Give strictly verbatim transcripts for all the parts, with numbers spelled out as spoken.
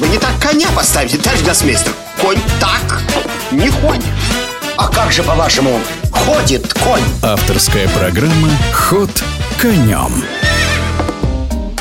Вы не так коня поставите, товарищ гроссмейстер. Конь так не ходит. А как же, по-вашему, ходит конь? Авторская программа «Ход конем».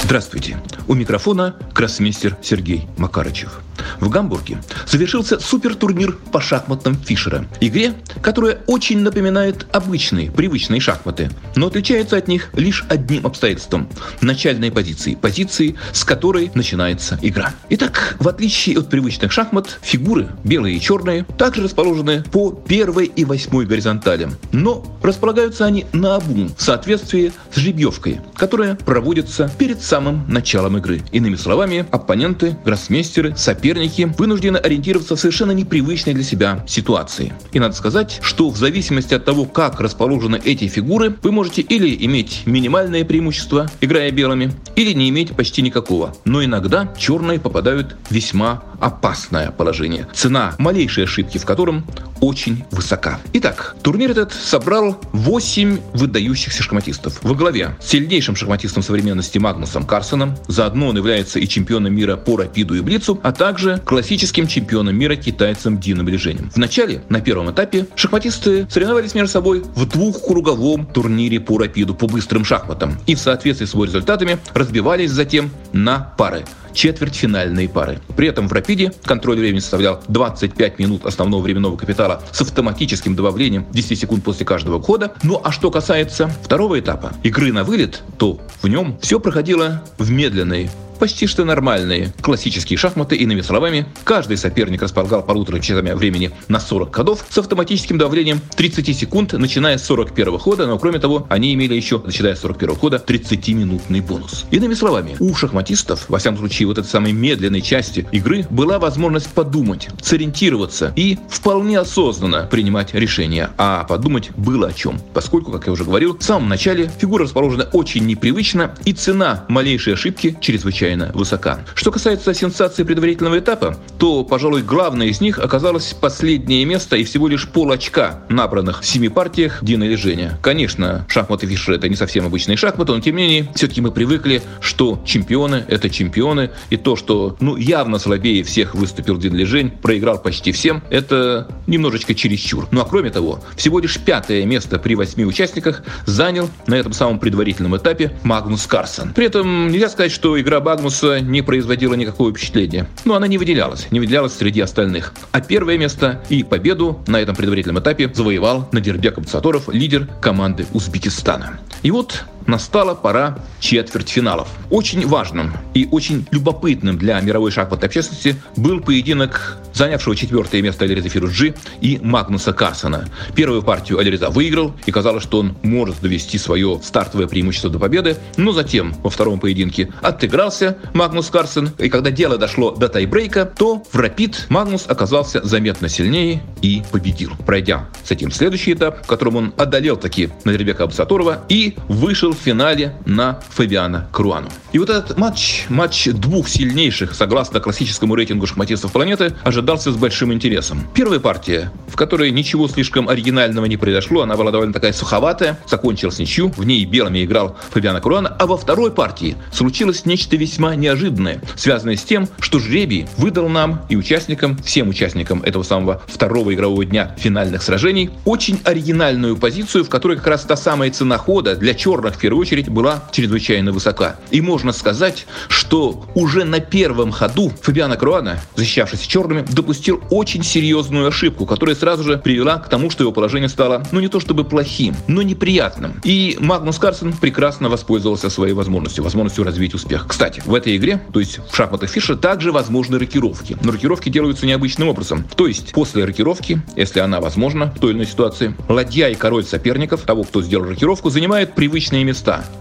Здравствуйте. У микрофона гроссмейстер Сергей Макарычев. В Гамбурге совершился супертурнир по шахматам Фишера. Игре, которая очень напоминает обычные, привычные шахматы, но отличается от них лишь одним обстоятельством – начальной позиции, позиции, с которой начинается игра. Итак, в отличие от привычных шахмат, фигуры, белые и черные, также расположены по первой и восьмой горизонталям, но располагаются они наобум в соответствии с жеребьевкой, которая проводится перед самым началом игры. Иными словами, оппоненты, гроссмейстеры, соперники вынуждены ориентироваться в совершенно непривычной для себя ситуации. И надо сказать, что в зависимости от того, как расположены эти фигуры, вы можете или иметь минимальное преимущество, играя белыми, или не иметь почти никакого. Но иногда черные попадают в весьма опасное положение, цена малейшей ошибки в котором очень высока. Итак, турнир этот собрал восемь выдающихся шахматистов. Во главе с сильнейшим шахматистом современности Магнусом Карлсеном, заодно он является и чемпионом мира по рапиду и блицу, а также классическим чемпионом мира китайцем Дином Лижэнем. В начале, на первом этапе, шахматисты соревновались между собой в двухкруговом турнире по рапиду, по быстрым шахматам, и в соответствии с его результатами разбивались затем на пары. Четвертьфинальные пары. При этом в рапиде контроль времени составлял двадцать пять минут основного временного капитала с автоматическим добавлением десять секунд после каждого хода. Ну а что касается второго этапа, игры на вылет, то в нем все проходило в медленной, почти что нормальные классические шахматы. Иными словами, каждый соперник располагал полутора часами времени на сорок ходов с автоматическим давлением тридцать секунд, начиная с сорок первого хода, но кроме того, они имели еще, начиная с сорок первого хода, тридцатиминутный бонус. Иными словами, у шахматистов, во всяком случае, вот этой самой медленной части игры, была возможность подумать, сориентироваться и вполне осознанно принимать решения. А подумать было о чем, поскольку, как я уже говорил, в самом начале фигура расположена очень непривычно, и цена малейшей ошибки чрезвычайно высока. Что касается сенсации предварительного этапа, то, пожалуй, главной из них оказалось последнее место и всего лишь полочка, набранных в семи партиях Дина Лижэня. Конечно, шахматы Фишера — это не совсем обычные шахматы, но тем не менее, все-таки мы привыкли, что чемпионы — это чемпионы, и то, что ну явно слабее всех выступил Дин Лижэнь, проиграл почти всем, это немножечко чересчур. Ну а кроме того, всего лишь пятое место при восьми участниках занял на этом самом предварительном этапе Магнус Карлсен. При этом нельзя сказать, что игра Баг не производила никакого впечатления. Но она не выделялась, не выделялась среди остальных. А первое место и победу на этом предварительном этапе завоевал Нодирбек Абдусаттаров, лидер команды Узбекистана. И вот настала пора четвертьфиналов. Очень важным и очень любопытным для мировой шахматной общественности был поединок занявшего четвертое место Алиреза Фируджи и Магнуса Карлсена. Первую партию Алиреза выиграл, и казалось, что он может довести свое стартовое преимущество до победы, но затем во втором поединке отыгрался Магнус Карлсен, и когда дело дошло до тайбрейка, то в рапид Магнус оказался заметно сильнее и победил, пройдя затем следующий этап, в котором он одолел таки Нодирбека Абдусаттарова и вышел в финале на Фабиано Каруану. И вот этот матч, матч двух сильнейших, согласно классическому рейтингу шахматистов планеты, ожидался с большим интересом. Первая партия, в которой ничего слишком оригинального не произошло, она была довольно такая суховатая, закончилась ничью, в ней белыми играл Фабиано Каруана, а во второй партии случилось нечто весьма неожиданное, связанное с тем, что жребий выдал нам и участникам, всем участникам этого самого второго игрового дня финальных сражений, очень оригинальную позицию, в которой как раз та самая цена хода для черных в первую очередь была чрезвычайно высока. И можно сказать, что уже на первом ходу Фабиано Каруана, защищавшийся черными, допустил очень серьезную ошибку, которая сразу же привела к тому, что его положение стало, ну не то чтобы плохим, но неприятным. И Магнус Карлсен прекрасно воспользовался своей возможностью, возможностью развить успех. Кстати, в этой игре, то есть в шахматах Фишера, также возможны рокировки. Но рокировки делаются необычным образом. То есть после рокировки, если она возможна в той или иной ситуации, ладья и король соперников, того, кто сделал рокировку, занимает привычные места.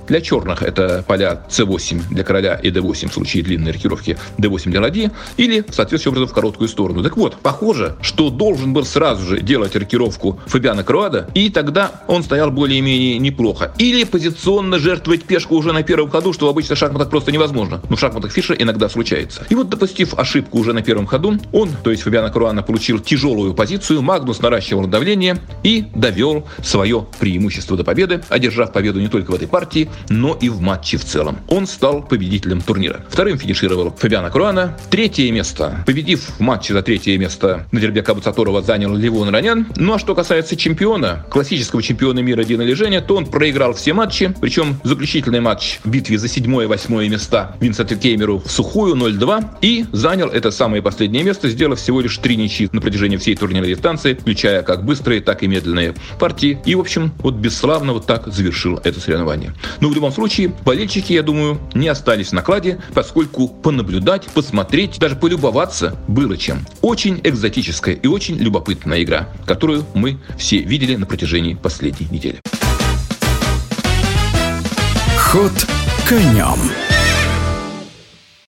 Для черных это поля цэ восемь для короля и дэ восемь в случае длинной рокировки, дэ восемь для ладьи, или, соответственно, образом в короткую сторону. Так вот, похоже, что должен был сразу же делать рокировку Фабиано Каруана, и тогда он стоял более-менее неплохо. Или позиционно жертвовать пешку уже на первом ходу, что в обычных шахматах просто невозможно. Но в шахматах Фишера иногда случается. И вот, допустив ошибку уже на первом ходу, он, то есть Фабиано Каруана, получил тяжелую позицию, Магнус наращивал давление и довел свое преимущество до победы, одержав победу не только в этой партии, но и в матче в целом. Он стал победителем турнира. Вторым финишировал Фабиано Каруана. Третье место, победив в матче за третье место Нодирбека Абдусаттарова, занял Левон Аронян. Ну а что касается чемпиона, классического чемпиона мира Дина Лижэня, то он проиграл все матчи, причем заключительный матч в битве за седьмое-восьмое места Винсенту Кеймеру в сухую ноль-два и занял это самое последнее место, сделав всего лишь три ничьи на протяжении всей турнирной дистанции, включая как быстрые, так и медленные партии. И, в общем, вот бесславно вот так завершил это соревнование. Но в любом случае, болельщики, я думаю, не остались в накладе, поскольку понаблюдать, посмотреть, даже полюбоваться было чем. Очень экзотическая и очень любопытная игра, которую мы все видели на протяжении последней недели. Ход конем.